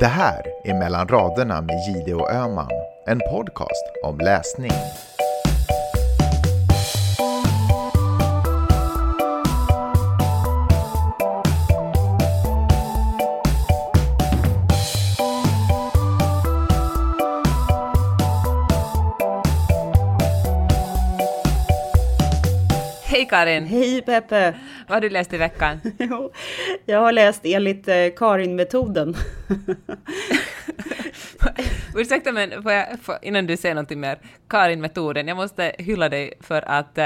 Det här är Mellan raderna med Gide och Öhman, en podcast om läsning. Hej Karin! Hej Peppe! Vad har du läst i veckan? Jag har läst enligt Karin-metoden. Ursäkta, men innan du säger någonting mer, Karin-metoden, jag måste hylla dig för att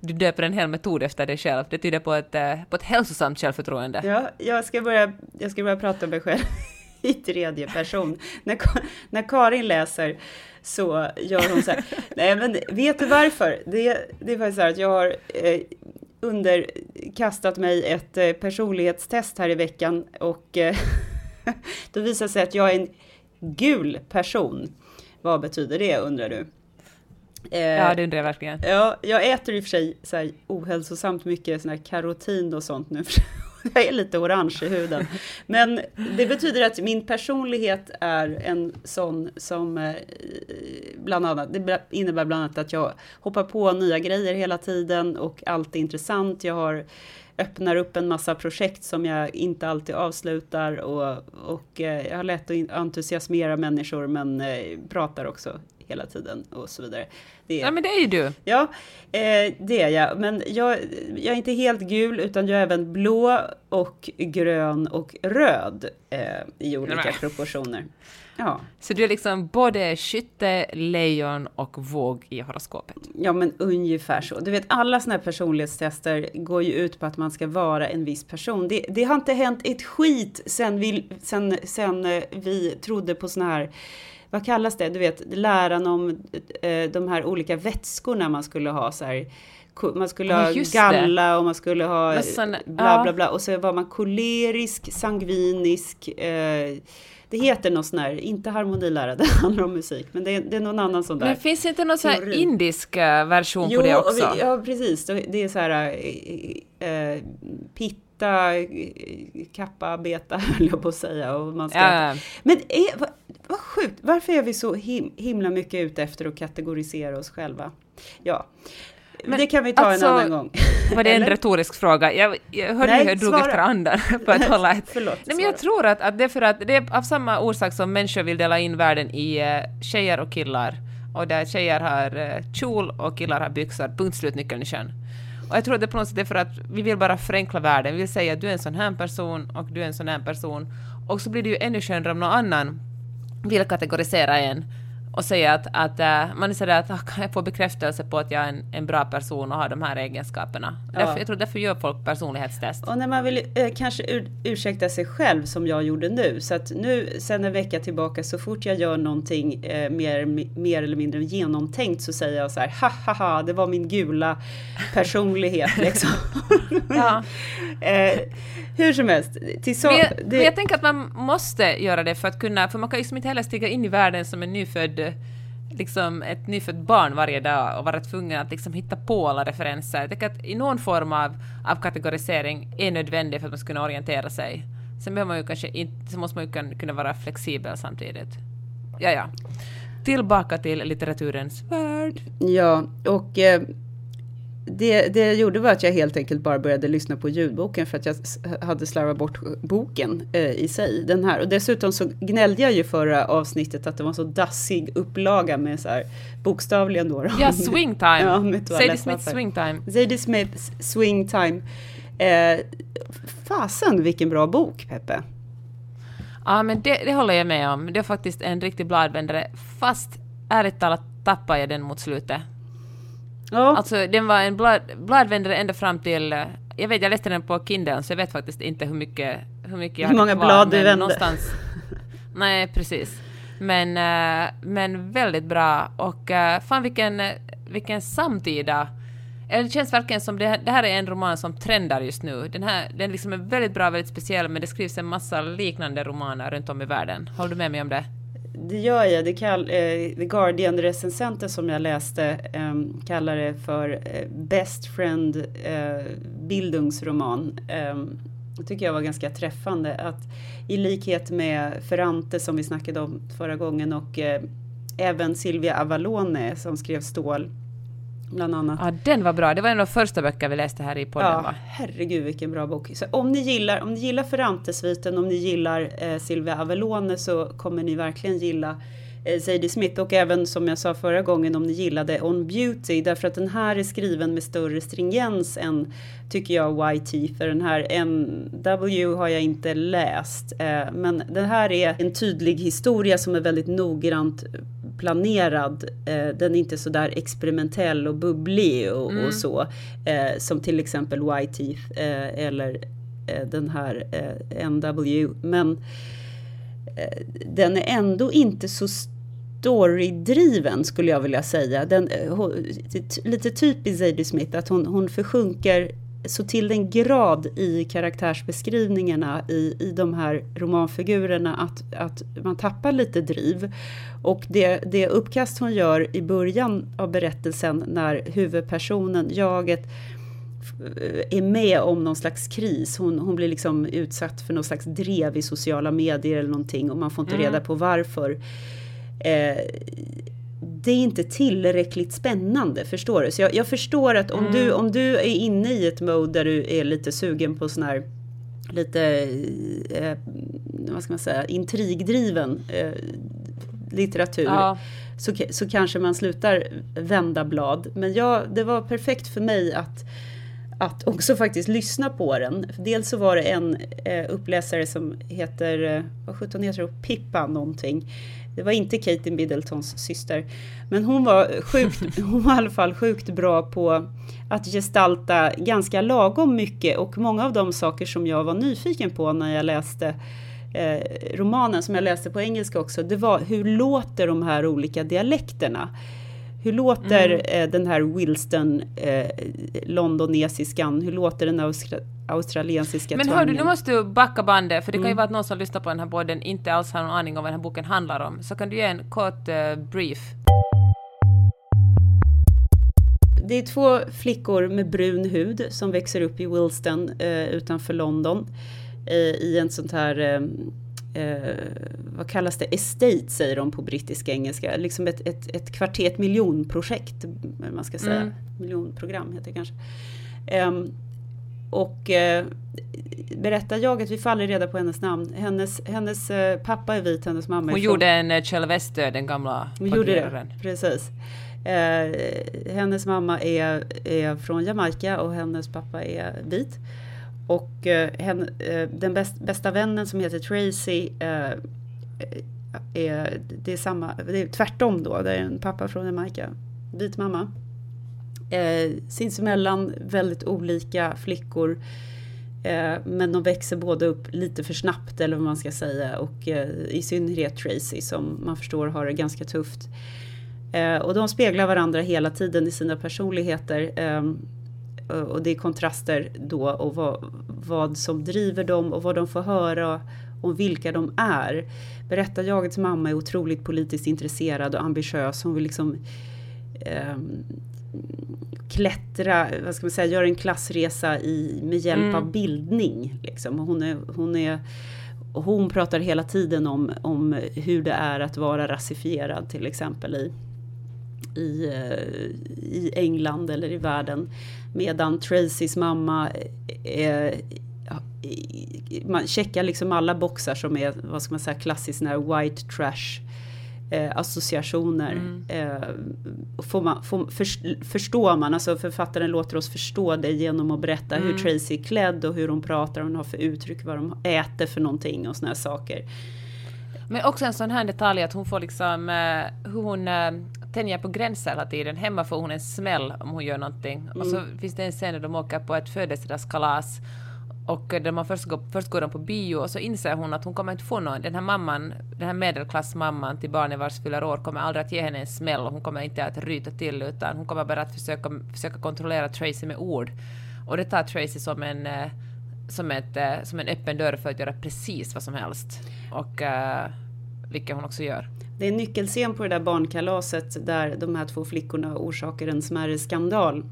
du döper en hel metod efter dig själv. Det tyder på ett hälsosamt självförtroende. Ja, jag ska börja prata om mig själv i tredje person. När Karin läser så gör hon så här. Nej, men vet du varför? Det är faktiskt så här att jag har underkastat mig ett personlighetstest här i veckan. Och då visar sig att jag är en gul person. Vad betyder det, undrar du? Ja, det undrar jag verkligen. Ja, jag äter i och för sig så här ohälsosamt mycket sån här karotin och sånt nu. Jag är lite orange i huden. Men det betyder att min personlighet är en sån som bland annat, det innebär bland annat att jag hoppar på nya grejer hela tiden och allt är intressant. Jag öppnar upp en massa projekt som jag inte alltid avslutar och jag har lätt att entusiasmera människor men pratar också hela tiden och så vidare. Ja, men det är ju du. Ja, det är jag. Men jag är inte helt gul utan jag är även blå och grön och röd i olika proportioner. Ja. Så du är liksom både skytte, lejon och våg i horoskopet? Ja, men ungefär så. Du vet, alla såna här personlighetstester går ju ut på att man ska vara en viss person. Det har inte hänt ett skit sen vi trodde på såna här, vad kallas det? Du vet, läran om de här olika vätskorna man skulle ha så här. Man skulle ha galla och man skulle ha bla bla bla. Och så var man kolerisk, sangvinisk. Det heter något sån här, inte harmonilära, det handlar om musik. Men det är någon annan sån där. Men finns inte någon sån här indisk version på det också? Ja, precis. Det är så här pitta, kappa, beta höll jag på att säga. Och man ska Men vad sjukt, varför är vi så himla mycket ute efter att kategorisera oss själva? Ja. Men det kan vi ta en annan gång. Var det en retorisk fråga? Jag hörde hur jag drog efter andan för att hålla ett... Förlåt, nej, men jag tror att det är för att det är av samma orsak som människor vill dela in världen i tjejer och killar. Och där tjejer har kjol och killar har byxor. Punktslutnyckeln i kön. Och jag tror att det på något sätt är för att vi vill bara förenkla världen. Vi vill säga att du är en sån här person och du är en sån här person. Och så blir det ju ännu skönare om någon annan vill kategorisera en. Och säga att man säger att jag får bekräftelse på att jag är en bra person och har de här egenskaperna. Ja. Jag tror därför gör folk personlighetstest. Och när man vill kanske ursäkta sig själv som jag gjorde nu. Så att nu, sen en vecka tillbaka, så fort jag gör någonting mer eller mindre genomtänkt så säger jag så här, hahaha, det var min gula personlighet liksom. Ja. Hur som helst. Men jag tänker att man måste göra det för att kunna, för man kan liksom inte heller stiga in i världen som en nyfödd liksom ett nyfött barn varje dag och vara tvungen att liksom hitta på alla referenser. Jag tycker att i någon form av kategorisering är nödvändig för att man ska kunna orientera sig. Sen behöver man ju kanske inte, så måste man ju kunna vara flexibel samtidigt. Ja. Tillbaka till litteraturens värld. Ja, och det jag gjorde var att jag helt enkelt bara började lyssna på ljudboken för att jag hade slarvat bort boken i sig, den här. Och dessutom så gnällde jag ju förra avsnittet att det var så dassig upplaga med så här bokstavligen då. Ja, Swing Time. Ja, Zadie Smiths Swing Time. Zadie Smiths Swing Time. Fasen, vilken bra bok, Peppe. Ja, men det håller jag med om. Det är faktiskt en riktig bladvändare. Fast ärligt talat tappar jag den mot slutet. Ja. Alltså, den var en bladvändare ända fram till... Jag läste den på Kindle, så jag vet faktiskt inte hur mycket jag hade kvar. Hur många blad du vände. Nej, precis. Men väldigt bra. Och fan, vilken samtida... Det känns verkligen som det här är en roman som trendar just nu. Den liksom är väldigt bra, väldigt speciell, men det skrivs en massa liknande romaner runt om i världen. Håller du med mig om det? Det gör jag. Det The Guardian-recensenter som jag läste kallar det för Best Friend bildungsroman. Det tycker jag var ganska träffande. Att i likhet med Ferrante som vi snackade om förra gången och även Silvia Avalone som skrev Stål. Bland annat. Ja, den var bra. Det var en av de första böcker vi läste här i podden. Ja, va? Herregud, vilken bra bok. Så om ni gillar Ferrante-sviten, om ni gillar Silvia Avalone, så kommer ni verkligen gilla Zadie Smith. Och även, som jag sa förra gången, om ni gillade On Beauty. Därför att den här är skriven med större stringens än, tycker jag, White Teeth. För den här NW har jag inte läst. Men den här är en tydlig historia som är väldigt noggrant planerad, den är inte så där experimentell och bubblig och så, som till exempel White Teeth eller den här NW, men den är ändå inte så storydriven, skulle jag vilja säga. Lite typiskt Zadie Smith att hon försjunker så till den grad i karaktärsbeskrivningarna i de här romanfigurerna att man tappar lite driv. Och det uppkast hon gör i början av berättelsen när huvudpersonen, jaget, är med om någon slags kris. Hon blir liksom utsatt för någon slags drev i sociala medier eller någonting och man får inte reda på varför. Det är inte tillräckligt spännande, förstår du? Så jag förstår att om du är inne i ett mode där du är lite sugen på sån här lite, vad ska man säga, intrigdriven litteratur, ja. så kanske man slutar vända blad. Men det var perfekt för mig att också faktiskt lyssna på den. Dels så var det en uppläsare som heter, vad sjutton heter det, Pippa någonting. Det var inte Katie Middletons syster. Men hon var i alla fall sjukt bra på att gestalta ganska lagom mycket. Och många av de saker som jag var nyfiken på när jag läste romanen, som jag läste på engelska också. Det var, hur låter de här olika dialekterna? Hur låter den här Wilston, londonesiska? Hur låter den australiensiska? Men hördu, nu måste du backa bandet. För det kan ju vara att någon som lyssnar på den här podden inte alls har någon aning om vad den här boken handlar om. Så kan du ge en kort brief. Det är två flickor med brun hud som växer upp i Wilston utanför London. I en sånt här... vad kallas det? Estate, säger de på brittiska engelska. Liksom ett kvarter, ett miljonprojekt, man ska säga. Miljonprogram heter det kanske. Berättar jag att vi faller reda på hennes namn. Hennes pappa är vit, hennes mamma är... Hon gjorde en Chelvester, den gamla... Hon gjorde det, precis. Hennes mamma är från Jamaica och hennes pappa är vit. Och den bästa vännen som heter Tracy, det är tvärtom då. Det är en pappa från Jamaica, vit mamma. Sinsemellan väldigt olika flickor. Men de växer båda upp lite för snabbt, eller vad man ska säga. Och i synnerhet Tracy, som man förstår har det ganska tufft. Och de speglar varandra hela tiden i sina personligheter. Och det är kontraster då, och vad som driver dem och vad de får höra om vilka de är. Berättar jagets mamma är otroligt politiskt intresserad och ambitiös. Hon vill liksom klättra, vad ska man säga, göra en klassresa med hjälp av bildning. Liksom. Hon är Och hon pratar hela tiden om hur det är att vara rasifierad till exempel i England eller i världen. Medan Tracys mamma man checkar liksom alla boxar som är, vad ska man säga, klassiskt när white trash associationer. Förstår man, alltså författaren låter oss förstå det genom att berätta hur Tracy är klädd och hur hon pratar, hon har för uttryck, vad de äter för någonting och såna här saker. Men också en sån här detalj att hon får liksom hur hon tänjer på gränser hela tiden. Hemma får hon en smäll om hon gör någonting. Och så finns det en scen där de åker på ett födelsedagskalas. Och där man först går de på bio och så inser hon att hon kommer inte få någon. Den här mamman, den här medelklassmamman till barnen vars fyller år kommer aldrig att ge henne en smäll. Och hon kommer inte att ryta till utan hon kommer bara att försöka kontrollera Tracy med ord. Och det tar Tracy som en öppen dörr för att göra precis vad som helst. Och vilket hon också gör. Det är en nyckelscen på det där barnkalaset där de här två flickorna orsakar en smärre skandal.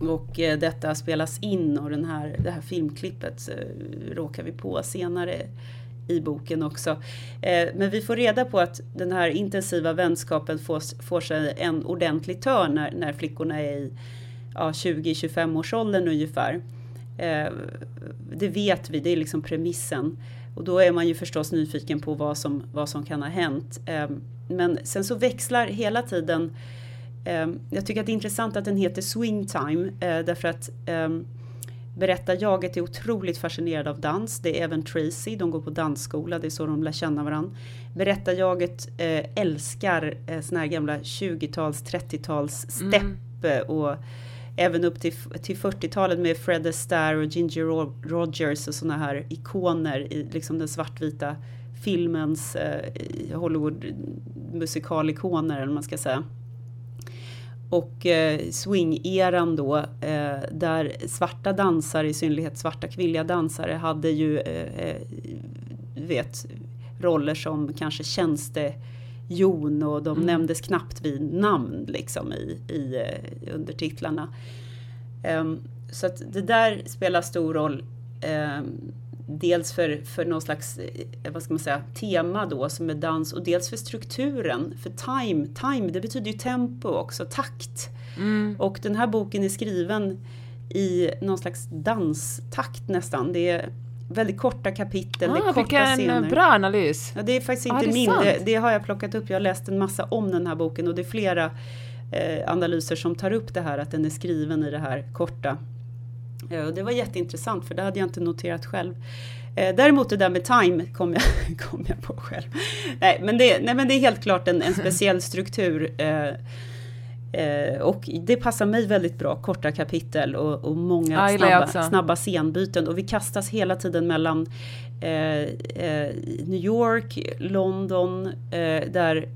Och detta spelas in och det här filmklippet råkar vi på senare i boken också. Men vi får reda på att den här intensiva vänskapen får sig en ordentlig törn när flickorna är i 20-25 års åldern ungefär. Det vet vi, det är liksom premissen. Och då är man ju förstås nyfiken på vad som kan ha hänt. Men sen så växlar hela tiden. Jag tycker att det är intressant att den heter Swing Time därför att berättarjaget är otroligt fascinerad av dans. Det är även Tracy, de går på dansskola, det är så de lär känna varandra. Berättarjaget älskar såna här gamla 20-tals, 30-tals stepp och även upp till 40-talet med Fred Astaire och Ginger Rogers och såna här ikoner i liksom den svartvita filmens Hollywood musikalikoner eller vad man ska säga. Och swing-eran då, där svarta dansare, i synnerhet svarta kvinnliga dansare, hade ju roller som kanske tjänstejon och de nämndes knappt vid namn liksom, i undertitlarna. Så att det där spelar stor roll. Dels för någon slags, vad ska man säga, tema då som är dans och dels för strukturen, för time det betyder ju tempo också, takt. Och den här boken är skriven i någon slags danstakt nästan, det är väldigt korta kapitel, det är korta scener. En bra analys. Ja, det är faktiskt inte min, det har jag plockat upp, jag har läst en massa om den här boken och det är flera analyser som tar upp det här att den är skriven i det här korta. Och det var jätteintressant för det hade jag inte noterat själv. Däremot det där med time kom jag på själv. Nej men det är helt klart en speciell struktur. Och det passar mig väldigt bra. Korta kapitel och många snabba scenbyten. Och vi kastas hela tiden mellan New York, London. Där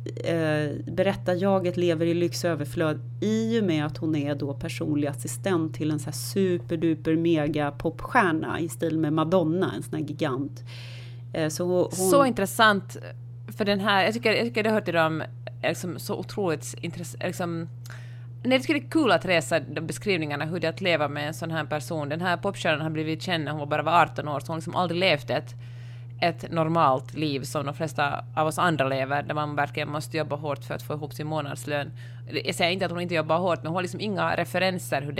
berättarjaget lever i lyx och överflöd. I och med att hon är då personlig assistent till en så här superduper mega popstjärna. I stil med Madonna, en sån här gigant. Så intressant. För den här, jag tycker det hör till dem. Liksom så otroligt intressant. Liksom, det skulle vara kul att läsa de beskrivningarna hur det är att leva med en sån här person. Den här popstjärnan har blivit känd när hon bara var 18 år, så hon liksom aldrig levt ett normalt liv som de flesta av oss andra lever, där man verkligen måste jobba hårt för att få ihop sin månadslön. Jag säger inte att hon inte jobbar hårt, men hon har liksom inga referenser hur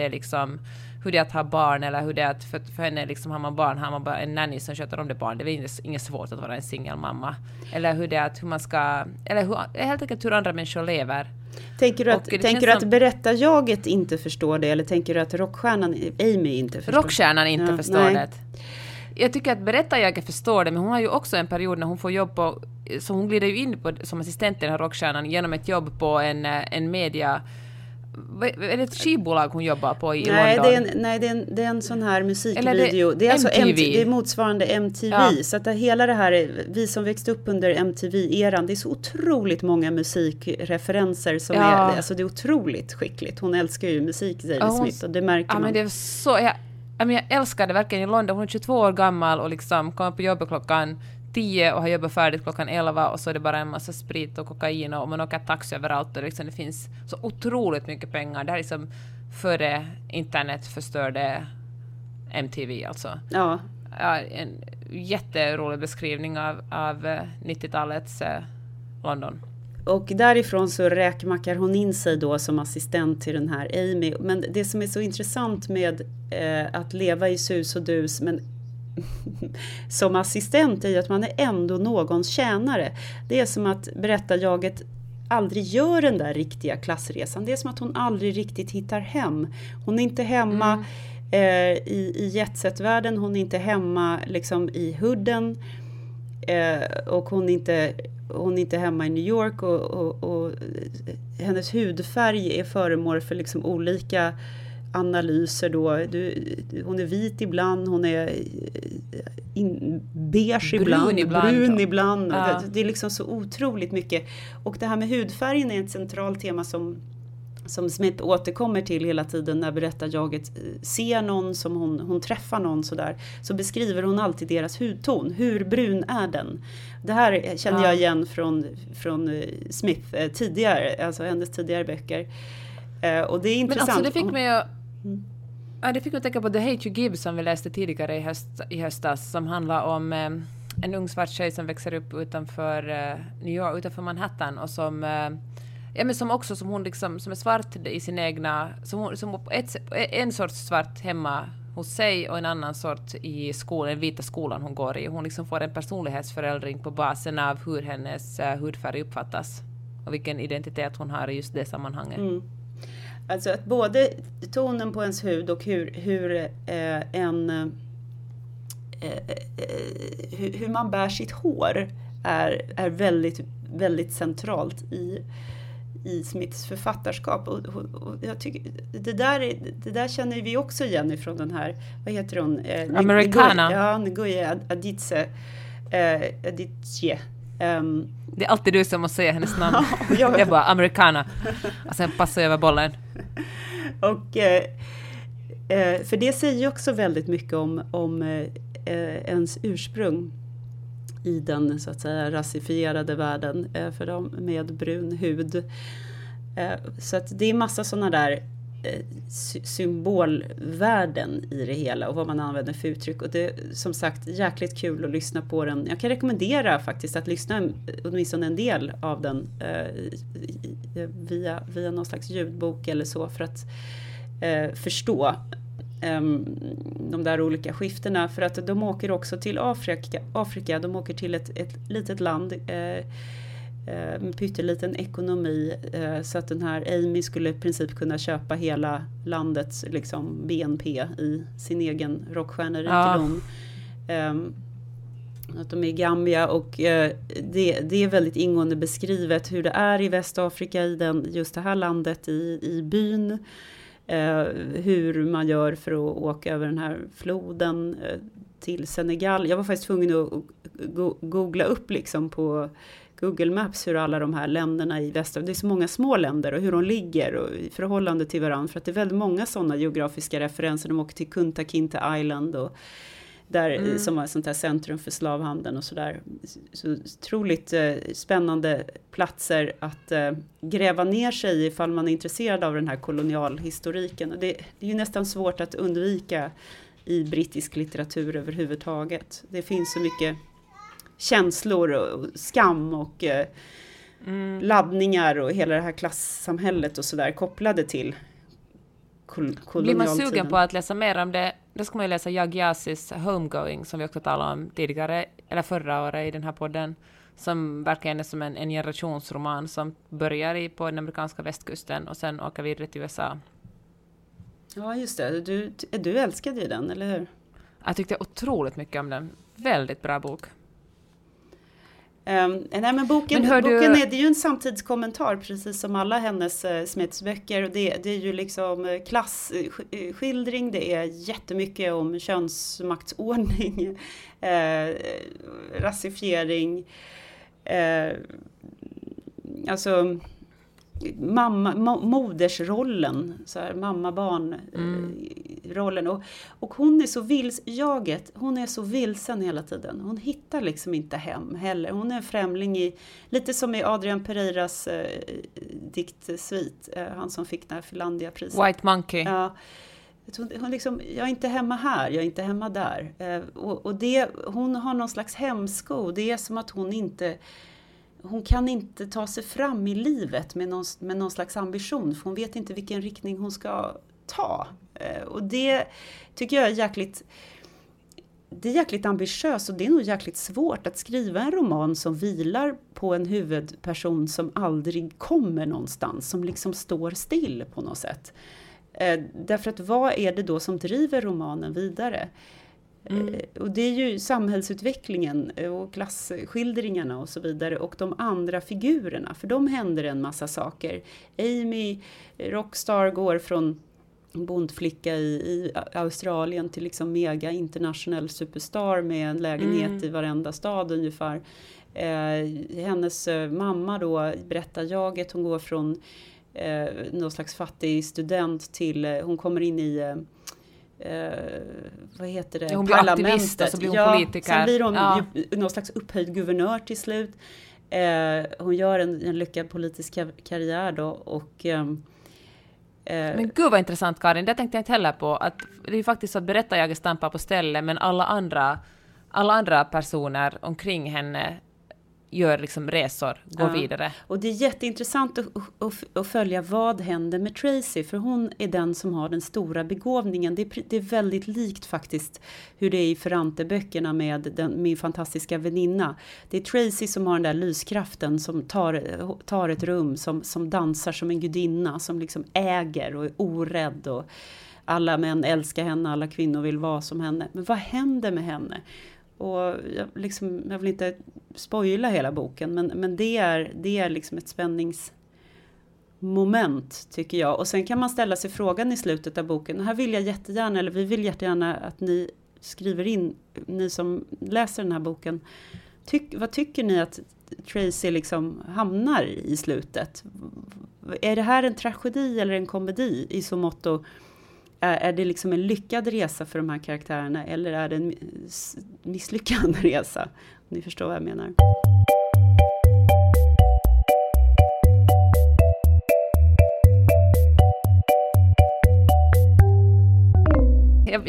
det är att ha barn eller hur det är att, för henne liksom, har man barn, har man bara en nanny som sköter om det barn. Det är inget svårt att vara en singelmamma. Eller hur det är att hur man ska, eller helt enkelt hur andra människor lever. Tänker du att berättarjaget inte förstår det, eller tänker du att rockstjärnan Amy inte förstår det? Rockstjärnan inte förstår det. Jag tycker att berättarjaget förstår det, men hon har ju också en period när hon får jobb på, så hon glider ju in på, som assistent i den här rockstjärnan genom ett jobb på en media. Är det ett skivbolag hon jobbar på i London? Det är en sån här musikvideo. Det är alltså MTV. Det är motsvarande MTV. Ja. Så att hela det här, vi som växte upp under MTV-eran, det är så otroligt många musikreferenser som är, alltså det är otroligt skickligt. Hon älskar ju musik, Zadie Smith, och det märker man. Men det är så, jag älskar det verkligen i London. Hon är 22 år gammal och liksom kommer på jobbet klockan 10 och har jobbat färdigt klockan 11 och så är det bara en massa sprit och kokain och man åker taxi överallt och liksom det finns så otroligt mycket pengar. Det här liksom före internet förstörde MTV alltså. Ja. Ja, en jätterolig beskrivning av 90-talets London. Och därifrån så räkmackar hon in sig då som assistent till den här Amy. Men det som är så intressant med att leva i sus och dus, men som assistent, är att man är ändå någons tjänare. Det är som att berättarjaget aldrig gör den där riktiga klassresan. Det är som att hon aldrig riktigt hittar hem. Hon är inte hemma i jetsetvärlden. Hon är inte hemma liksom i hooden. Och hon är inte hemma i New York. Och hennes hudfärg är föremål för liksom olika analyser då. Hon är vit ibland, hon är beige ibland, brun ibland. Ja. Det är liksom så otroligt mycket. Och det här med hudfärgen är ett centralt tema som Smith återkommer till hela tiden. När berättarjaget ser någon som hon träffar någon sådär, så beskriver hon alltid deras hudton. Hur brun är den? Det här känner jag igen från Smith tidigare, alltså hennes tidigare böcker. Och det är intressant. Men alltså det fick mig att tänka på The Hate U Give som vi läste tidigare i höstas, som handlar om en ung svart tjej som växer upp utanför New York, utanför Manhattan, och som som hon liksom, som är svart i sin egna, en sorts svart hemma hos sig och en annan sort i skolan, den vita skolan hon går i. Hon liksom får en personlighetsförändring på basen av hur hennes hudfärg uppfattas och vilken identitet hon har i just det sammanhanget. Mm. Alltså att både tonen på ens hud och hur man bär sitt hår är väldigt, väldigt centralt i Smiths författarskap. Och jag tycker, det där känner vi också igen ifrån den här, vad heter hon? Americana. Ja, Ngozi Adichie. Det är alltid du som måste säga hennes namn. Det är bara Americana. Och sen passar jag över bollen. Och, för det säger ju också väldigt mycket om ens ursprung i den så att säga rasifierade världen för dem med brun hud. Så att det är massa sådana där symbolvärden i det hela och vad man använder för uttryck, och det är som sagt jäkligt kul att lyssna på den. Jag kan rekommendera faktiskt att lyssna åtminstone en del av den via någon slags ljudbok eller så, för att förstå de där olika skiftena, för att de åker också till Afrika. De åker till ett litet land med pytteliten ekonomi, så att den här Amy skulle i princip kunna köpa hela landets liksom BNP i sin egen rockstjärnerikedom. Att de är i Gambia, och det är väldigt ingående beskrivet hur det är i Västafrika, i just det här landet, i byn, hur man gör för att åka över den här floden till Senegal. Jag var faktiskt tvungen att googla upp liksom på Google Maps hur alla de här länderna i Västafrika, det är så många små länder, och hur de ligger och i förhållande till varandra, för att det är väldigt många sådana geografiska referenser. De åker till Kunta Kinte Island och där, som var ett sånt här centrum för slavhandeln och sådär. Så otroligt spännande platser att gräva ner sig i ifall man är intresserad av den här kolonialhistoriken. Och det är ju nästan svårt att undvika i brittisk litteratur överhuvudtaget. Det finns så mycket känslor och skam och laddningar och hela det här klassamhället och sådär kopplade till kolonialtiden. Blir man sugen på att läsa mer om det, då ska man ju läsa Yaa Gyasis Homegoing, som vi också talade om tidigare, eller förra året i den här podden, som verkar som en generationsroman som börjar på den amerikanska västkusten och sen åker vidare till USA. Ja, just det. Du älskade ju den, eller hur? Jag tyckte otroligt mycket om den. Väldigt bra bok. Men boken är ju en samtidskommentar, precis som alla hennes Smiths böcker, och det är ju liksom klassskildring, det är jättemycket om könsmaktsordning, rasifiering, alltså modersrollen, så här, mamma-barn rollen, och hon är så hon är så vilsen hela tiden. Hon hittar liksom inte hem heller. Hon är en främling, lite som i Adrian Pereiras diktsvit, han som fick den här Finlandia-priset. White Monkey. Ja. Hon liksom, jag är inte hemma här, jag är inte hemma där. Och det, hon har någon slags hemsko. Det är som att hon kan inte ta sig fram i livet med någon slags ambition. För hon vet inte vilken riktning hon ska ta. Och det tycker jag är jäkligt ambitiöst. Och det är nog jäkligt svårt att skriva en roman som vilar på en huvudperson som aldrig kommer någonstans. Som liksom står still på något sätt. Därför att vad är det då som driver romanen vidare? Och det är ju samhällsutvecklingen och klassskildringarna och så vidare. Och de andra figurerna. För de händer en massa saker. Amy Rockstar går från bondflicka i Australien till liksom mega internationell superstar med en lägenhet i varenda stad ungefär. Hennes mamma då berättar jaget. Hon går från någon slags fattig student till hon kommer in i vad heter det? Hon blir aktivist och så blir hon politiker. Sen blir hon någon slags upphöjd guvernör till slut. Hon gör en lyckad politisk karriär då och men gud vad intressant Karin, det tänkte jag inte heller på att det är faktiskt så att berättarjaget stampar på stället men alla andra personer omkring henne gör liksom resor, går vidare. Och det är jätteintressant att följa vad händer med Tracy. För hon är den som har den stora begåvningen. Det är väldigt likt faktiskt hur det är i Ferrante-böckerna med min fantastiska väninna. Det är Tracy som har den där lyskraften som tar ett rum, som dansar som en gudinna, som liksom äger och är orädd och alla män älskar henne, alla kvinnor vill vara som henne. Men vad händer med henne? Och jag vill inte spoila hela boken men det är liksom ett spänningsmoment tycker jag. Och sen kan man ställa sig frågan i slutet av boken. Och här vill jag jättegärna, eller vi vill jättegärna att ni skriver in, ni som läser den här boken. Vad tycker ni att Tracy liksom hamnar i slutet? Är det här en tragedi eller en komedi i så mått och är det liksom en lyckad resa för de här karaktärerna eller är det en misslyckad resa? Om ni förstår vad jag menar.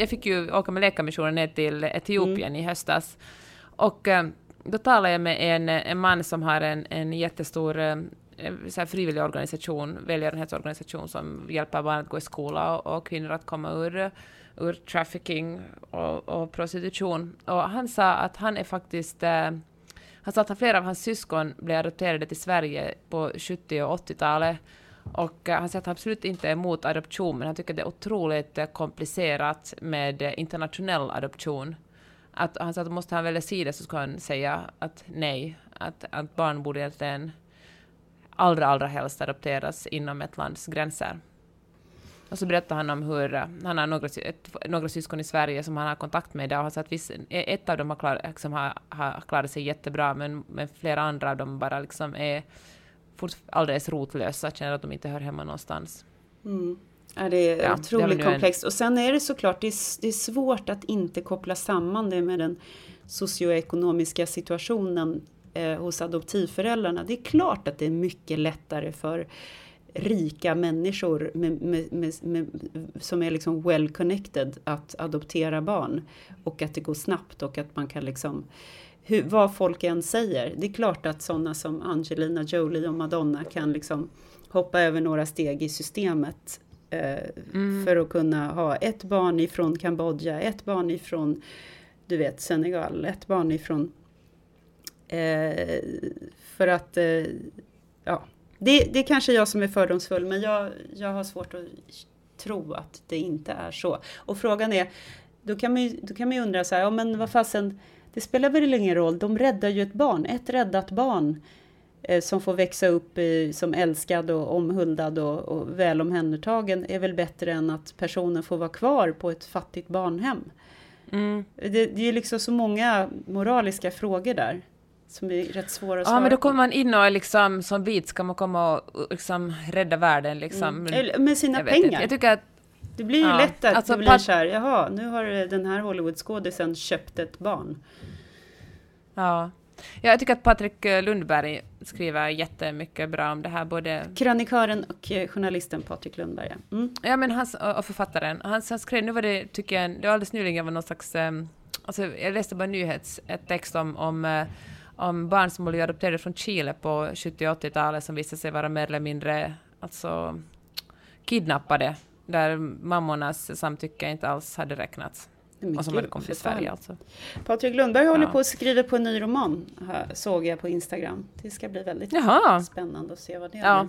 Jag fick ju åka med läkarmissionen ner till Etiopien i höstas. Och då talade jag med en man som har en jättestor så här frivillig organisation, välgörenhetsorganisation som hjälper barn att gå i skola och kvinnor att komma ur trafficking och prostitution. Och han sa att han är faktiskt han sa att flera av hans syskon blev adopterade till Sverige på 70- och 80-talet och han sa att han absolut inte är emot adoption men han tycker det är otroligt komplicerat med internationell adoption. Att han sa att måste han välja sida så ska han säga att nej, att barn borde egentligen allra helst adopteras inom ett lands gränser. Och så berättar han om hur han har några syskon i Sverige som han har kontakt med idag. Han sa att ett av dem har klarat sig jättebra men flera andra av dem bara liksom är alldeles rotlösa, känner att de inte hör hemma någonstans. Ja, det är otroligt komplext. Och sen är det såklart, det är svårt att inte koppla samman det med den socioekonomiska situationen hos adoptivföräldrarna. Det är klart att det är mycket lättare för rika människor som är liksom well connected att adoptera barn och att det går snabbt och att man kan liksom vad folk än säger. Det är klart att sådana som Angelina Jolie och Madonna kan liksom hoppa över några steg i systemet för att kunna ha ett barn ifrån Kambodja, ett barn ifrån Senegal, ett barn ifrån för att det är kanske jag som är fördomsfull men jag har svårt att tro att det inte är så. Och frågan är, då kan man ju undra så här, ja men vad fasen, det spelar väl ingen roll, de räddar ju ett räddat barn som får växa upp som älskad och omhuldad och väl omhändertagen är väl bättre än att personen får vara kvar på ett fattigt barnhem. Det är ju liksom så många moraliska frågor där som är rätt svåra att svara på. Ja, men då kommer man in och liksom, som bit ska man komma och liksom rädda världen. Liksom. Med sina pengar. Jag tycker att, det blir ju lätt att det blir så här, jaha, nu har den här Hollywoodskådisen köpt ett barn. Ja, Jag tycker att Patrik Lundberg skriver jättemycket bra om det här. Både krönikören och journalisten Patrik Lundberg. Ja, ja men han, och författaren. Han skrev, nu var det, tycker jag, det var alldeles nyligen var någon slags... alltså, jag läste bara nyhetstext om barn som blev adopterade från Chile på 70-80-talet som visade sig vara mer eller mindre alltså, kidnappade. Där mammornas samtycke inte alls hade räknats. Och som hade kommit till Sverige alltså. Patrik Lundberg håller på att skriva på en ny roman, såg jag på Instagram. Det ska bli väldigt spännande att se vad det är.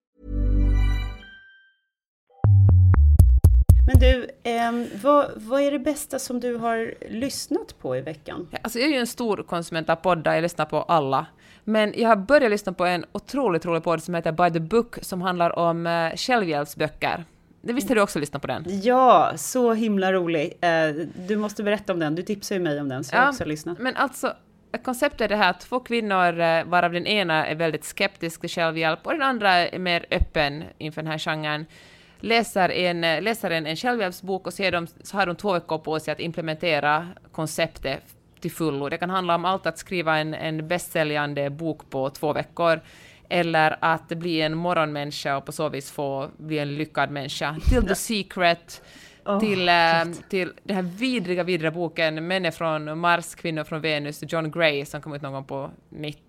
Men du, vad är det bästa som du har lyssnat på i veckan? Alltså jag är ju en stor konsument av poddar, jag lyssnar på alla. Men jag har börjat lyssna på en otroligt rolig podd som heter By the Book som handlar om självhjälpsböcker. Det visste du också lyssna på den? Ja, så himla rolig. Du måste berätta om den, du tipsar ju mig om den så jag också lyssnat. Men alltså, konceptet är det här, två kvinnor varav den ena är väldigt skeptisk till självhjälp och den andra är mer öppen inför den här genren. Läser en självhjälpsbok och så har de 2 veckor på sig att implementera konceptet till fullo. Det kan handla om allt att skriva en bästsäljande bok på 2 veckor eller att bli en morgonmänniska och på så vis få bli en lyckad människa. Till The Secret, till den här vidriga boken Men från Mars, kvinnor från Venus, John Gray som kom ut någon gång på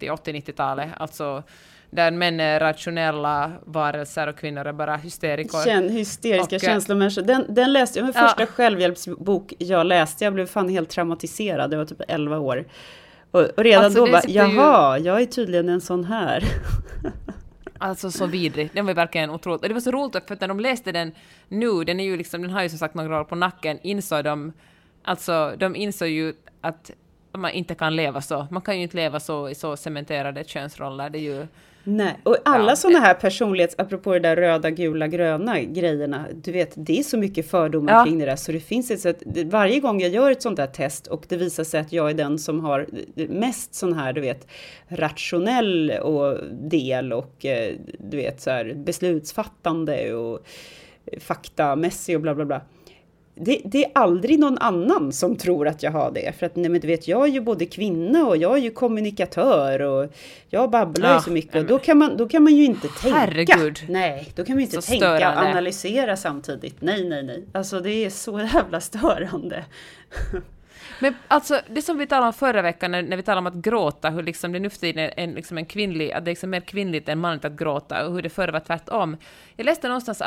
80-90-talet. Alltså där män är rationella varelser och kvinnor är bara hysterikor. Hysteriska känslomänniskor. Den läste jag, min första självhjälpsbok jag läste. Jag blev fan helt traumatiserad. Det var typ 11 år. Och redan alltså, då bara, jag är tydligen en sån här. Alltså så vidrigt. Den var verkligen otroligt. Och det var så roligt för att när de läste den nu, den är ju liksom, den har ju som sagt några år på nacken, insåg ju att man inte kan leva så. Man kan ju inte leva så i så cementerade könsroller. Det är ju... Nej, och alla sådana här personlighets, apropå det där röda, gula, gröna grejerna, du vet, det är så mycket fördomar kring det där, så det finns ett sätt, varje gång jag gör ett sånt där test och det visar sig att jag är den som har mest sån här, du vet, rationell och del och du vet, så här beslutsfattande och faktamässig och bla bla bla. Det är aldrig någon annan som tror att jag har det. För att nej, men du vet, jag är ju både kvinna och jag är ju kommunikatör och jag babblar så mycket. Och då kan man ju inte tänka. Herregud. Nej, då kan man ju inte så tänka störande. Analysera samtidigt. Nej. Alltså det är så jävla störande. Men alltså det som vi talade om förra veckan när vi talade om att gråta, hur liksom det nu för tiden är en kvinnlig, att det är liksom mer kvinnligt än manligt att gråta och hur det förr var tvärtom. Jag läste någonstans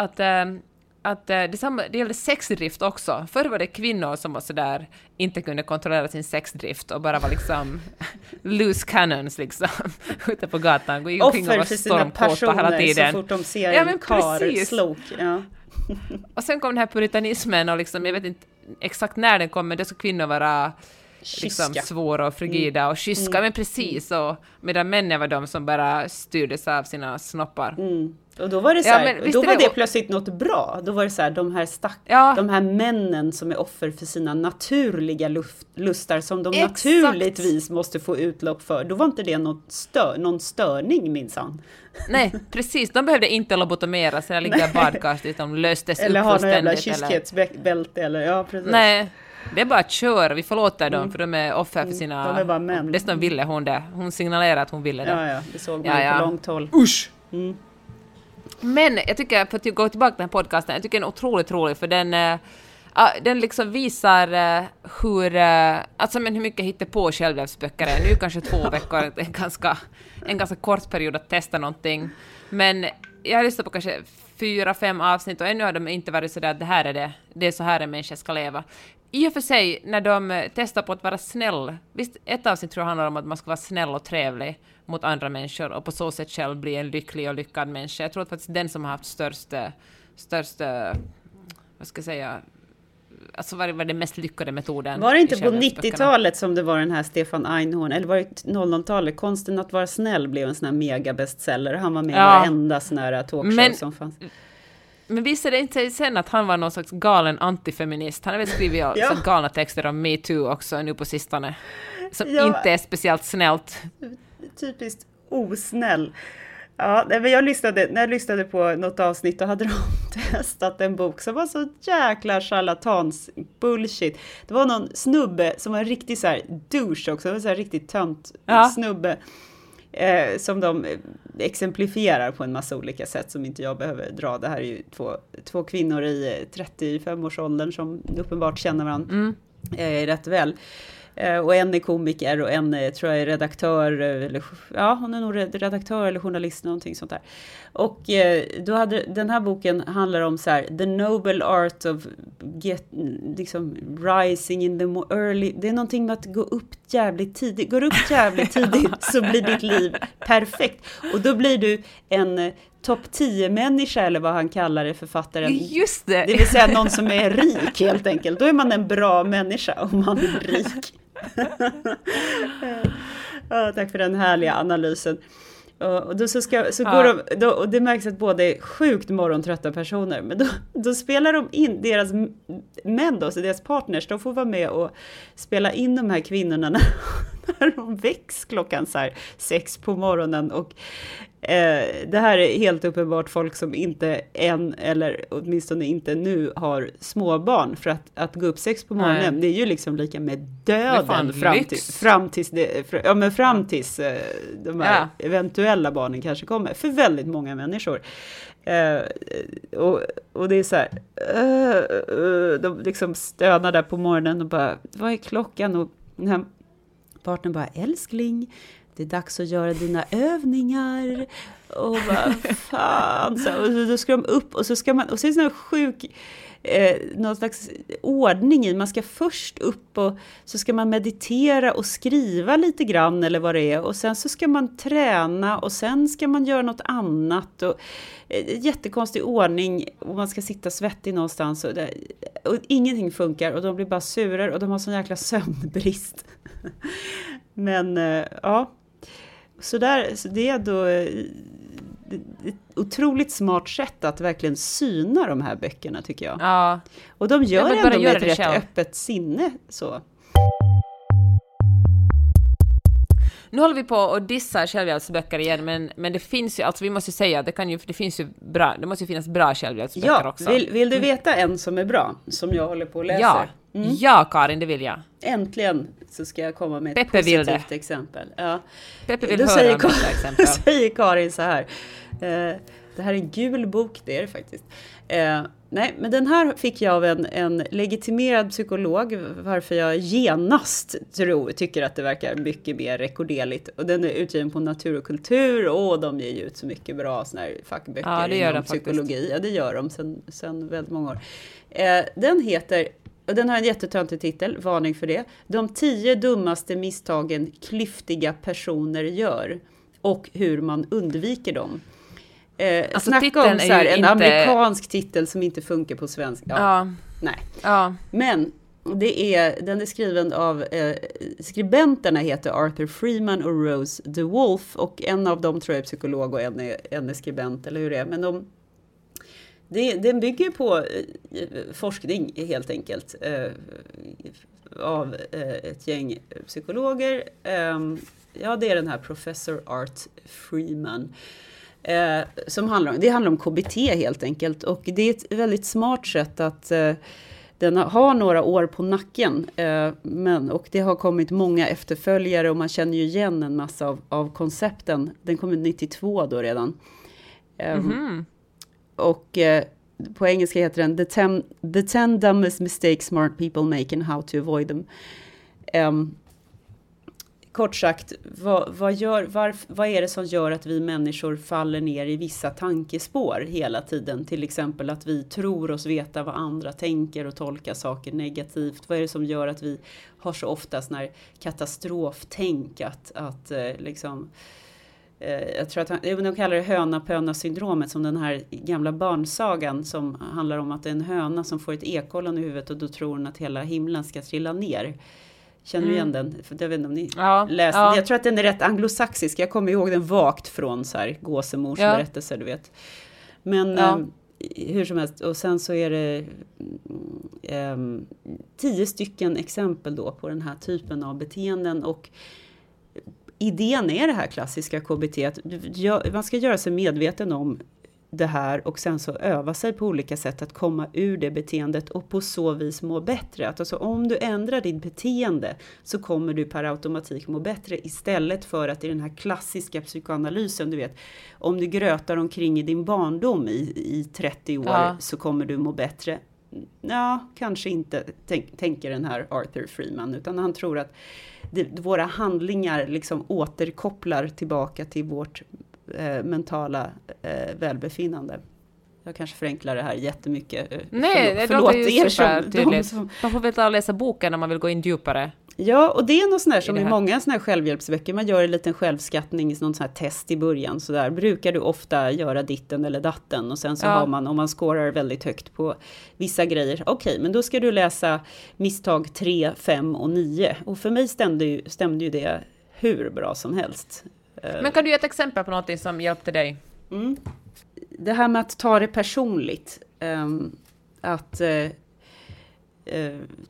att det gällde sexdrift också. Förr var det kvinnor som var sådär, inte kunde kontrollera sin sexdrift och bara var liksom loose cannons liksom ute på gatan. Gå in och offer för sina passioner så fort de ser en kar slok. Ja. Och sen kom den här puritanismen och liksom, jag vet inte exakt när den kom, men då ska kvinnor vara liksom, svåra och frigida och kyska, men precis. Och, medan männen var de som bara styrdes av sina snoppar. Mm. Och då var det så här, då var det plötsligt något bra. Då var det så här, de här männen som är offer för sina naturliga lustar som de naturligtvis måste få utlopp för. Då var inte det någon störning minsann. Nej, precis. De behövde inte lobotomera sina ligga badkast utan de löstes eller upp fullständigt. Eller ha någon jävla kyskhetsbälte eller, ja precis. Nej. Det är bara att köra, vi förlåter dem för de är offer för sina... De är bara män. Det som ville hon det. Hon signalerade att hon ville det. Ja, det såg man på långt håll. Usch! Mm. Men jag tycker, för att gå tillbaka till den här podcasten, jag tycker den är otroligt rolig för den liksom visar hur mycket jag hittar på självhjälpsböcker är. Nu kanske 2 veckor, en ganska kort period att testa någonting. Men jag har lyssnat på kanske 4-5 avsnitt och ännu har de inte varit sådär att det här är det. Det är så här en människa ska leva. I och för sig, när de testar på att vara snäll, visst, ett avsnitt tror jag handlar om att man ska vara snäll och trevlig mot andra människor och på så sätt själv bli en lycklig och lyckad människa. Jag tror att faktiskt den som har haft största, vad ska jag säga, alltså var det mest lyckade metoden. Var det inte på 90-talet som det var den här Stefan Einhorn, eller var det 00-talet, Konsten att vara snäll blev en sån här mega bestseller. Han var med i varenda sån här talkshow som fanns. Men visste det inte sen att han var någon slags galen antifeminist? Han har väl skrivit så galna texter om Me Too också nu på sistone. Som inte är speciellt snällt. Typiskt osnäll. Ja, men när jag lyssnade på något avsnitt och hade de testat en bok som var så jäkla charlatans bullshit. Det var någon snubbe som var en riktig så här douche också. Det var så här riktigt tönt snubbe. Som de exemplifierar på en massa olika sätt som inte jag behöver dra. Det här är ju två kvinnor i 35-årsåldern som uppenbart känner varandra rätt väl. Och en är komiker och en tror jag är redaktör. Eller, hon är nog redaktör eller journalist någonting sånt där. Och då hade, den här boken handlar om så här, The Noble Art of liksom, Rising in the Early. Det är någonting med att gå upp jävligt tidigt. Går upp jävligt tidigt så blir ditt liv perfekt. Och då blir du en... topp 10-människa eller vad han kallar det, författaren. Just det! Det vill säga någon som är rik helt enkelt. Då är man en bra människa om man är rik. Tack för den härliga analysen. Och då går de, och det märks att båda är sjukt morgontrötta personer. Men då spelar de in deras män då, så deras partners. De får vara med och spela in de här kvinnorna när de väcks klockan så här 6 på morgonen. Och det här är helt uppenbart folk som inte än, eller åtminstone inte nu, har småbarn. För att gå upp 6 på morgonen, det är ju liksom lika med döden fram tills de här eventuella barnen kanske kommer. För väldigt många människor. Och det är så här, de liksom stönar där på morgonen och bara, vad är klockan? Och den här partnern bara, älskling, det är dags att göra dina övningar. Och vad fan. Och då ska de upp. Och så ska man, och så är det en sjuk någon slags ordning i. Man ska först upp och så ska man meditera och skriva lite grann eller vad det är. Och sen så ska man träna och sen ska man göra något annat. Och, jättekonstig ordning och man ska sitta svettig någonstans. Och ingenting funkar och de blir bara surare och de har sån jäkla sömnbrist. Men ja, så det är då ett otroligt smart sätt att verkligen syna de här böckerna tycker jag. Ja. Och de gör ändå med ett rätt öppet sinne så. Nu håller vi på och dissar självhjälpsböcker igen, men det finns ju, alltså vi måste ju säga, det måste ju finnas bra självhjälpsböcker också. Vill du veta en som är bra, som jag håller på att läsa? Ja. Mm. Ja, Karin, det vill jag. Äntligen så ska jag komma med ett positivt exempel. Ja. Peppe vill höra om ett exempel. Då säger Karin så här. Det här är en gul bok, det är det faktiskt. Nej, men den här fick jag av en legitimerad psykolog, varför jag genast tycker att det verkar mycket mer rekorderligt. Och den är utgiven på Natur och kultur, och de ger ju ut så mycket bra såna här fackböcker inom psykologi. Faktiskt. Ja, det gör de sedan väldigt många år. Den heter... Och den har en jättetöntig titel, varning för det. De 10 dummaste misstagen klyftiga personer gör och hur man undviker dem. Alltså, snacka om så här, en amerikansk titel som inte funkar på svenska. Ja. Nej. Ja. Men Den är skriven av skribenterna heter Arthur Freeman och Rose DeWolf, och en av dem tror jag är psykolog och en är skribent, eller hur det är. Men den bygger på forskning helt enkelt av ett gäng psykologer. Ja, det är den här professor Art Freeman. Som handlar om KBT helt enkelt, och det är ett väldigt smart sätt att den har några år på nacken, och det har kommit många efterföljare och man känner ju igen en massa av koncepten. Den kom 92 då redan. Och på engelska heter den The 10 Dumbest Mistakes Smart People Make and How to Avoid Them. Kort sagt, vad är det som gör att vi människor faller ner i vissa tankespår hela tiden? Till exempel att vi tror oss veta vad andra tänker och tolkar saker negativt. Vad är det som gör att vi har så ofta sån här katastroftänk? Jag tror att de kallar det höna-pöna-syndromet, som den här gamla barnsagan som handlar om att det är en höna som får ett ekollon i huvudet och då tror hon att hela himlen ska trilla ner. Känner du igen den? För jag vet inte om ni läste. Ja. Jag tror att den är rätt anglosaxisk. Jag kommer ihåg den vagt från så här gåsemors berättelser, du vet. Men hur som helst. Och sen så är det 10 stycken exempel då på den här typen av beteenden. Och idén är det här klassiska KBT. Att man ska göra sig medveten om det här och sen så öva sig på olika sätt att komma ur det beteendet och på så vis må bättre. Att alltså om du ändrar ditt beteende så kommer du per automatik må bättre, istället för att i den här klassiska psykoanalysen, du vet, om du grötar omkring i din barndom i 30 år så kommer du må bättre. Ja, kanske inte, tänker den här Arthur Freeman, utan han tror att våra handlingar liksom återkopplar tillbaka till vårt mentala välbefinnande. Jag kanske förenklar det här jättemycket. Nej, förlåt er som... Man får väl läsa boken när man vill gå in djupare. Ja, och det är något sån här som i många sån här självhjälpsböcker. Man gör en liten självskattning i någon sån här test i början. Så där brukar du ofta göra ditten eller datten. Och sen så har man, om man scorar väldigt högt på vissa grejer. Okej, men då ska du läsa misstag 3, 5 och 9. Och för mig stämde ju det hur bra som helst. Men kan du ge ett exempel på något som hjälpte dig? Det här med att ta det personligt. Att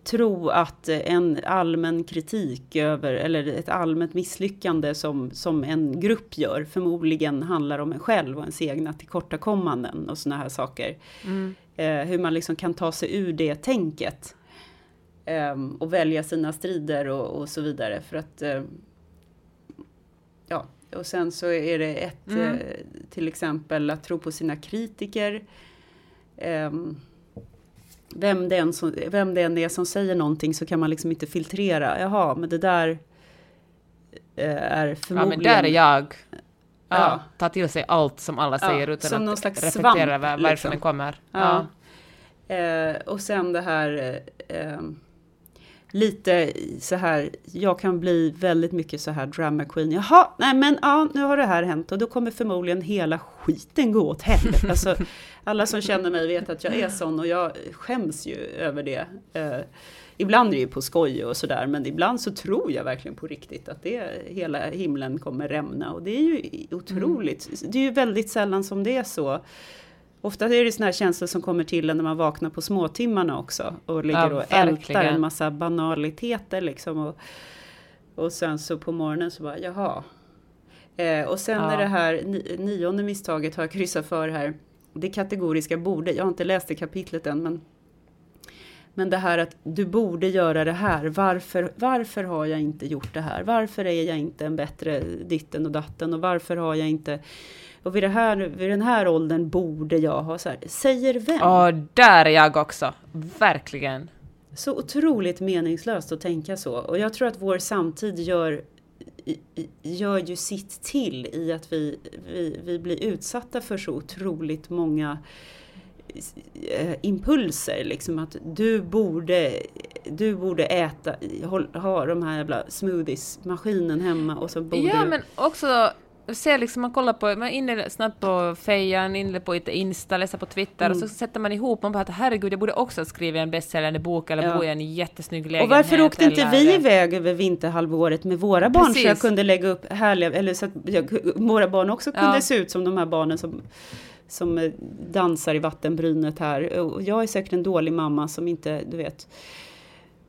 tro att en allmän kritik över, eller ett allmänt misslyckande som en grupp gör, förmodligen handlar om en själv och ens egna tillkortakommanden och såna här saker. Hur man liksom kan ta sig ur det tänket. Och välja sina strider och så vidare. För att... Och sen så är det ett till exempel att tro på sina kritiker. Vem det än är som säger någonting, så kan man liksom inte filtrera. Jaha, men det där är förmodligen... Ja, men där är jag. Ja. Ta till sig allt som alla säger utan att reflektera varifrån liksom det kommer. Ja. Och sen det här... lite så här, jag kan bli väldigt mycket så här drama queen. Jaha, nej men nu har det här hänt och då kommer förmodligen hela skiten gå åt helvete. Alltså, alla som känner mig vet att jag är sån och jag skäms ju över det. Ibland är det ju på skoj och sådär, men ibland så tror jag verkligen på riktigt att hela himlen kommer rämna. Och det är ju otroligt. Det är ju väldigt sällan som det är så. Ofta är det såna här känslor som kommer till när man vaknar på småtimmarna också. Och ligger och ältar en massa banaliteter liksom. Och sen så på morgonen så bara, jaha. Och sen är det här nionde misstaget har jag kryssat för här. Det kategoriska borde. Jag har inte läst det kapitlet än, men det här att du borde göra det här. Varför har jag inte gjort det här? Varför är jag inte en bättre ditten och datten? Och varför har jag inte... Och vid den här åldern borde jag ha så här. Säger vem? Ja, där är jag också. Verkligen. Så otroligt meningslöst att tänka så. Och jag tror att vår samtid gör ju sitt till i att vi blir utsatta för så otroligt många impulser. Liksom att du borde äta, ha de här jävla smoothies-maskinen hemma. Och så borde men också... ser liksom, man kollar på, man är inne snabbt på fejan, inne på Insta, läser på Twitter, och så sätter man ihop, man bara att herregud, jag borde också skriva en bästsäljande bok eller bo i en jättesnygg lägenhet. Och varför åkte inte vi iväg över vinterhalvåret med våra barn? Precis. Så jag kunde lägga upp härliga, eller så att våra barn också kunde se ut som de här barnen som dansar i vattenbrynet här. Och jag är säkert en dålig mamma som inte, du vet,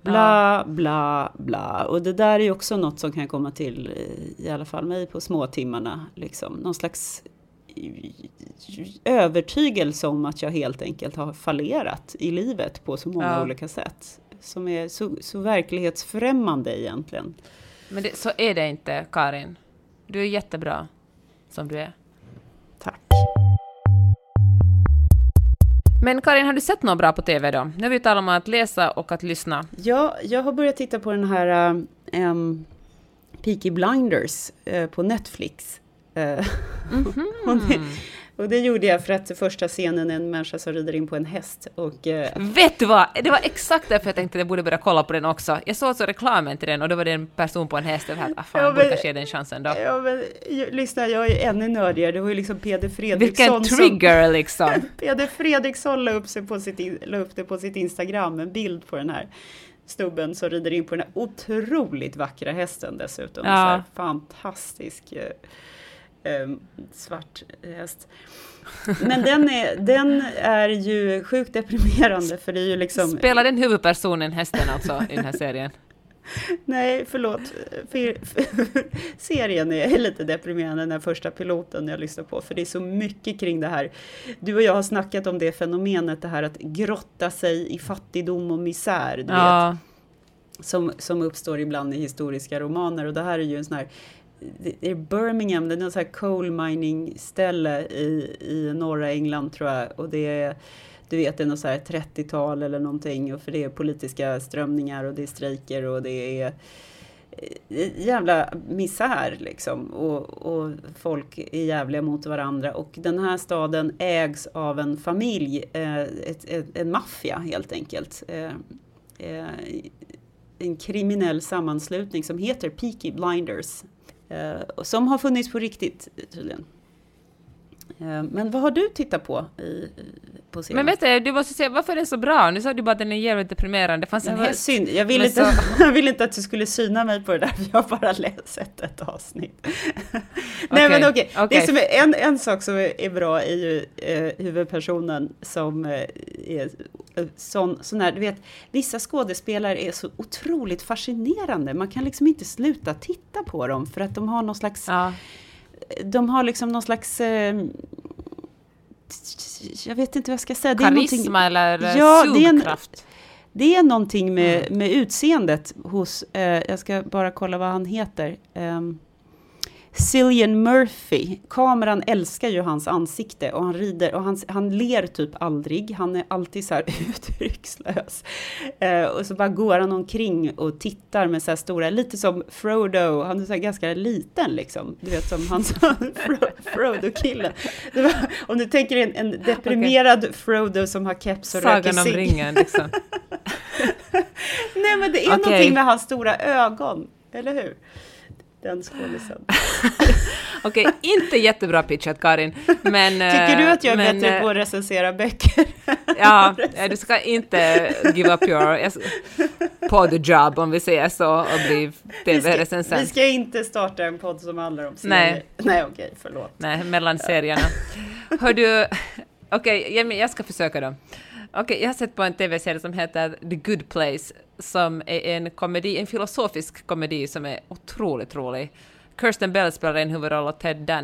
bla, bla, bla. Och det där är ju också något som kan komma till, i alla fall mig, på småtimmarna. Liksom. Någon slags övertygelse om att jag helt enkelt har fallerat i livet på så många olika sätt. Som är så verklighetsfrämmande egentligen. Men det, så är det inte, Karin. Du är jättebra som du är. Tack. Men Karin, har du sett något bra på tv då? Nu har vi talat om att läsa och att lyssna. Ja, jag har börjat titta på den här Peaky Blinders på Netflix. Och det gjorde jag för att första scenen är en människa som rider in på en häst. Och, vet du vad? Det var exakt därför jag tänkte att jag borde börja kolla på den också. Jag såg så reklamen till den och då var det en person på en häst. Och jag tänkte, fan, borde kanske ge den chansen då. Ja, men lyssna, jag är ju ännu nördigare. Det var ju liksom Peder Fredriksson. Vilken trigger som, liksom. Peder Fredriksson la upp det på sitt Instagram, en bild på den här stubben som rider in på den här otroligt vackra hästen dessutom. Ja. Så här, fantastisk svart häst. Men den är ju sjukt deprimerande, för det är ju liksom... Spelar den huvudpersonen hästen alltså i den här serien? Nej, förlåt. Serien är lite deprimerande, den här första piloten jag lyssnade på, för det är så mycket kring det här. Du och jag har snackat om det fenomenet, det här att grotta sig i fattigdom och misär, du vet, som uppstår ibland i historiska romaner, och det här är ju en sån här... Det är Birmingham, det är något så här coal mining ställe i norra England tror jag, och det är, du vet, det är något så här 30-tal eller någonting, och för det är politiska strömningar och det är strejker och det är jävla misär liksom, och folk är jävliga mot varandra, och den här staden ägs av en familj, en maffia helt enkelt, en kriminell sammanslutning som heter Peaky Blinders. Som har funnits på riktigt tydligen. Men vad har du tittat på på serien? Men vet du måste säga, varför är den så bra? Nu sa du bara att den är jävligt deprimerande. Jag ville inte att du skulle syna mig på det där. Jag har bara sett ett avsnitt. Nej, men okej. Det som är en sak som är bra är ju huvudpersonen som är sån här, du vet, vissa skådespelare är så otroligt fascinerande. Man kan liksom inte sluta titta på dem för att de har någon slags... Ja. De har liksom någon slags... jag vet inte vad jag ska säga. Karisma eller solkraft. Det är någonting med utseendet hos... jag ska bara kolla vad han heter. Cillian Murphy. Kameran älskar ju hans ansikte. Och han rider och han ler typ aldrig. Han är alltid så här uttryckslös. Och så bara går han omkring och tittar med så här stora... Lite som Frodo. Han är så här ganska liten liksom. Du vet, som han sa, Frodo-killen. Om du tänker en deprimerad Frodo som har keps och röker sig. Sagan om ringen liksom. Nej, men det är någonting med hans stora ögon. Eller hur? Okej, inte jättebra pitchat, Karin. Men, tycker du att jag är bättre på att recensera böcker? Ja, du ska inte give up your podd job, om vi säger så, och bli tv-recensent. Vi ska inte starta en podd som handlar om serier. Nej, okej, förlåt. Nej, mellan serierna. Hör du, okej, jag ska försöka då. Okej, jag har sett på en tv-serie som heter The Good Place, som är en komedi, en filosofisk komedi som är otroligt rolig. Kirsten Bell spelar en huvudroll och Ted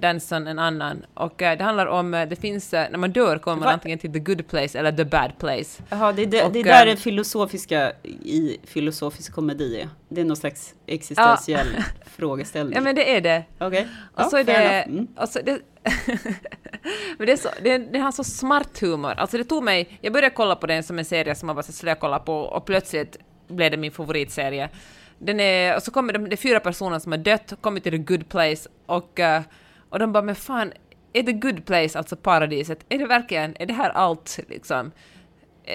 Danson en annan. Och det handlar om, det finns, när man dör kommer man antingen till The Good Place eller The Bad Place. Jaha, det där är filosofiska i filosofisk komedi. Det är någon slags existentiell frågeställning. Ja, men det är det. Okej. Och så är det... Men det har så smart humor. Alltså det tog mig, jag började kolla på den som en serie som man bara skulle kolla på, och plötsligt blev det min favoritserie. Den är, och så kommer de 4 personer som har dött, kommer till The Good Place, och de bara, men fan, är The Good Place, alltså paradiset, är det här allt liksom?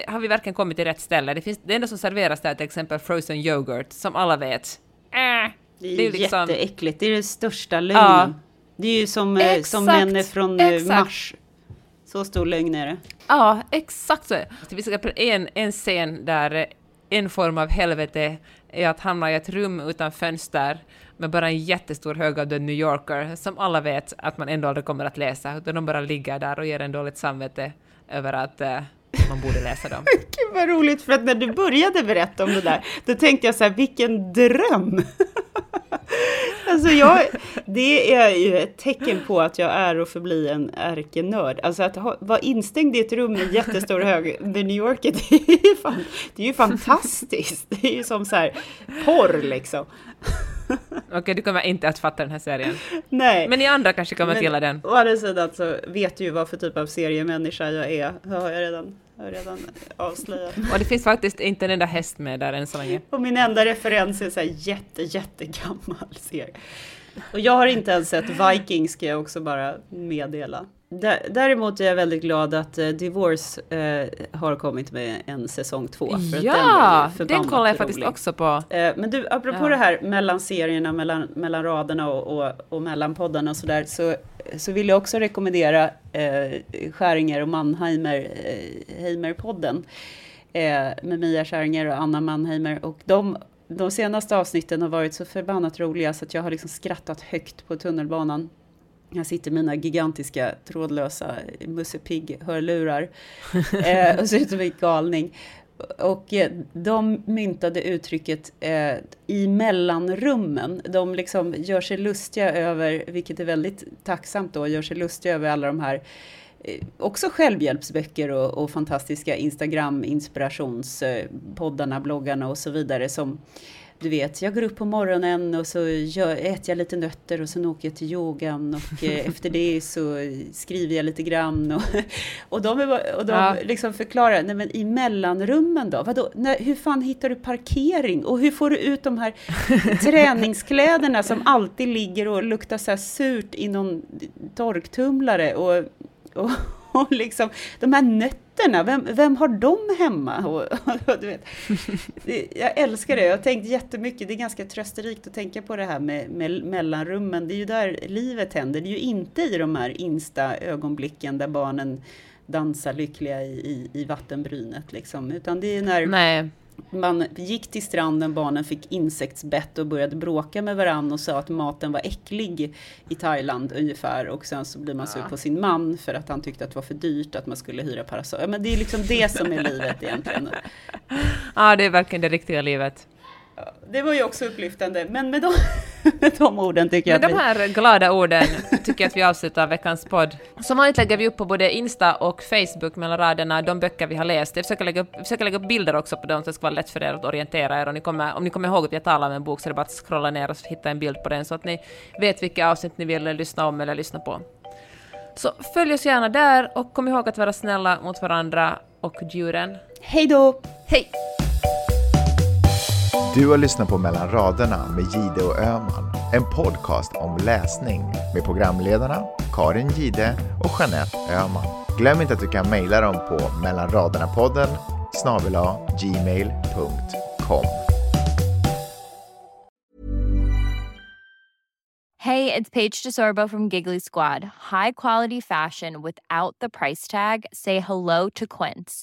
Har vi verkligen kommit till rätt ställe? Det enda som serveras där är till exempel frozen yoghurt, som alla vet. Det är ju liksom jätteäckligt, det är det största lögnen. Det är ju som Män från Mars. Så stor lögn är det. Ja, exakt så. Vi ska prata en scen där en form av helvete är att hamna i ett rum utan fönster med bara en jättestor hög av The New Yorker som alla vet att man ändå aldrig kommer att läsa, utan de bara ligger där och ger en dåligt samvete över att man borde läsa dem. Gud vad roligt, för att när du började berätta om det där, då tänkte jag så här, vilken dröm! Alltså det är ju ett tecken på att jag är och förblir en ärkenörd. Alltså att vara instängd i ett rum med jättestor hög The New Yorker, det är ju fantastiskt. Det är ju som så här porr liksom. Okej, du kommer inte att fatta den här serien. Nej. Men ni andra kanske kommer att gilla den. Å andra sidan så vet ju vad för typ av seriemänniska jag är. Det har jag redan avslöjat. Och det finns faktiskt inte en enda häst med där än så länge. Och min enda referens är så här jättegammal serie. Och jag har inte ens sett Vikings, ska jag också bara meddela. Däremot är jag väldigt glad att Divorce har kommit med en säsong 2. För ja, den kollar jag faktiskt också på. Men du, apropå det här mellan serierna, mellan raderna och mellan poddarna och sådär, så vill jag också rekommendera Skäringer och Mannheimer-podden med Mia Skäringer och Anna Mannheimer. Och de senaste avsnitten har varit så förbannat roliga så att jag har liksom skrattat högt på tunnelbanan. Jag sitter mina gigantiska trådlösa Musse Pigg-hörlurar och ser ut som en galning. Och de myntade uttrycket i mellanrummen. De liksom gör sig lustiga över, vilket är väldigt tacksamt då, gör sig lustiga över alla de här också självhjälpsböcker och fantastiska Instagram-inspirationspoddarna, bloggarna och så vidare som... Du vet, jag går upp på morgonen och så äter jag lite nötter och sen åker jag till yogan och efter det så skriver jag lite grann. Och de liksom förklarar, nej men i mellanrummen då? Vadå? Nej, hur fan hittar du parkering? Och hur får du ut de här träningskläderna som alltid ligger och luktar så här surt i någon torktumlare? Och liksom, de här nötterna, vem har de hemma? Och du vet, jag älskar det, jag har tänkt jättemycket, det är ganska trösterikt att tänka på det här med mellanrummen. Det är ju där livet händer, det är ju inte i de här Insta-ögonblicken där barnen dansar lyckliga i vattenbrynet liksom, utan det är när... Nej. Man gick till stranden, barnen fick insektsbett och började bråka med varandra och sa att maten var äcklig i Thailand ungefär. Och sen så blir man sur på sin man för att han tyckte att det var för dyrt att man skulle hyra parasoll. Ja, men det är liksom det som är livet egentligen. Ja, det är verkligen det riktiga livet. Ja, det var ju också upplyftande, men med de orden tycker jag. Med de här glada orden tycker jag att vi avslutar veckans podd. Som vanligt lägger vi upp på både Insta och Facebook mellan raderna de böcker vi har läst. Jag försöker lägga upp bilder också på dem så det ska vara lätt för er att orientera er. Och om ni kommer ihåg att jag talar om en bok så är det bara att scrolla ner och hitta en bild på den så att ni vet vilka avsnitt ni vill lyssna om eller lyssna på. Så följ oss gärna där och kom ihåg att vara snälla mot varandra och djuren. Hej då! Hej! Du har lyssnat på Mellan raderna med Gide och Öhman, en podcast om läsning med programledarna Karin Gide och Jeanette Öhman. Glöm inte att du kan mejla dem på mellanraderna-podden@gmail.com. Hey, it's Paige DeSorbo from Giggly Squad. High quality fashion without the price tag. Say hello to Quince.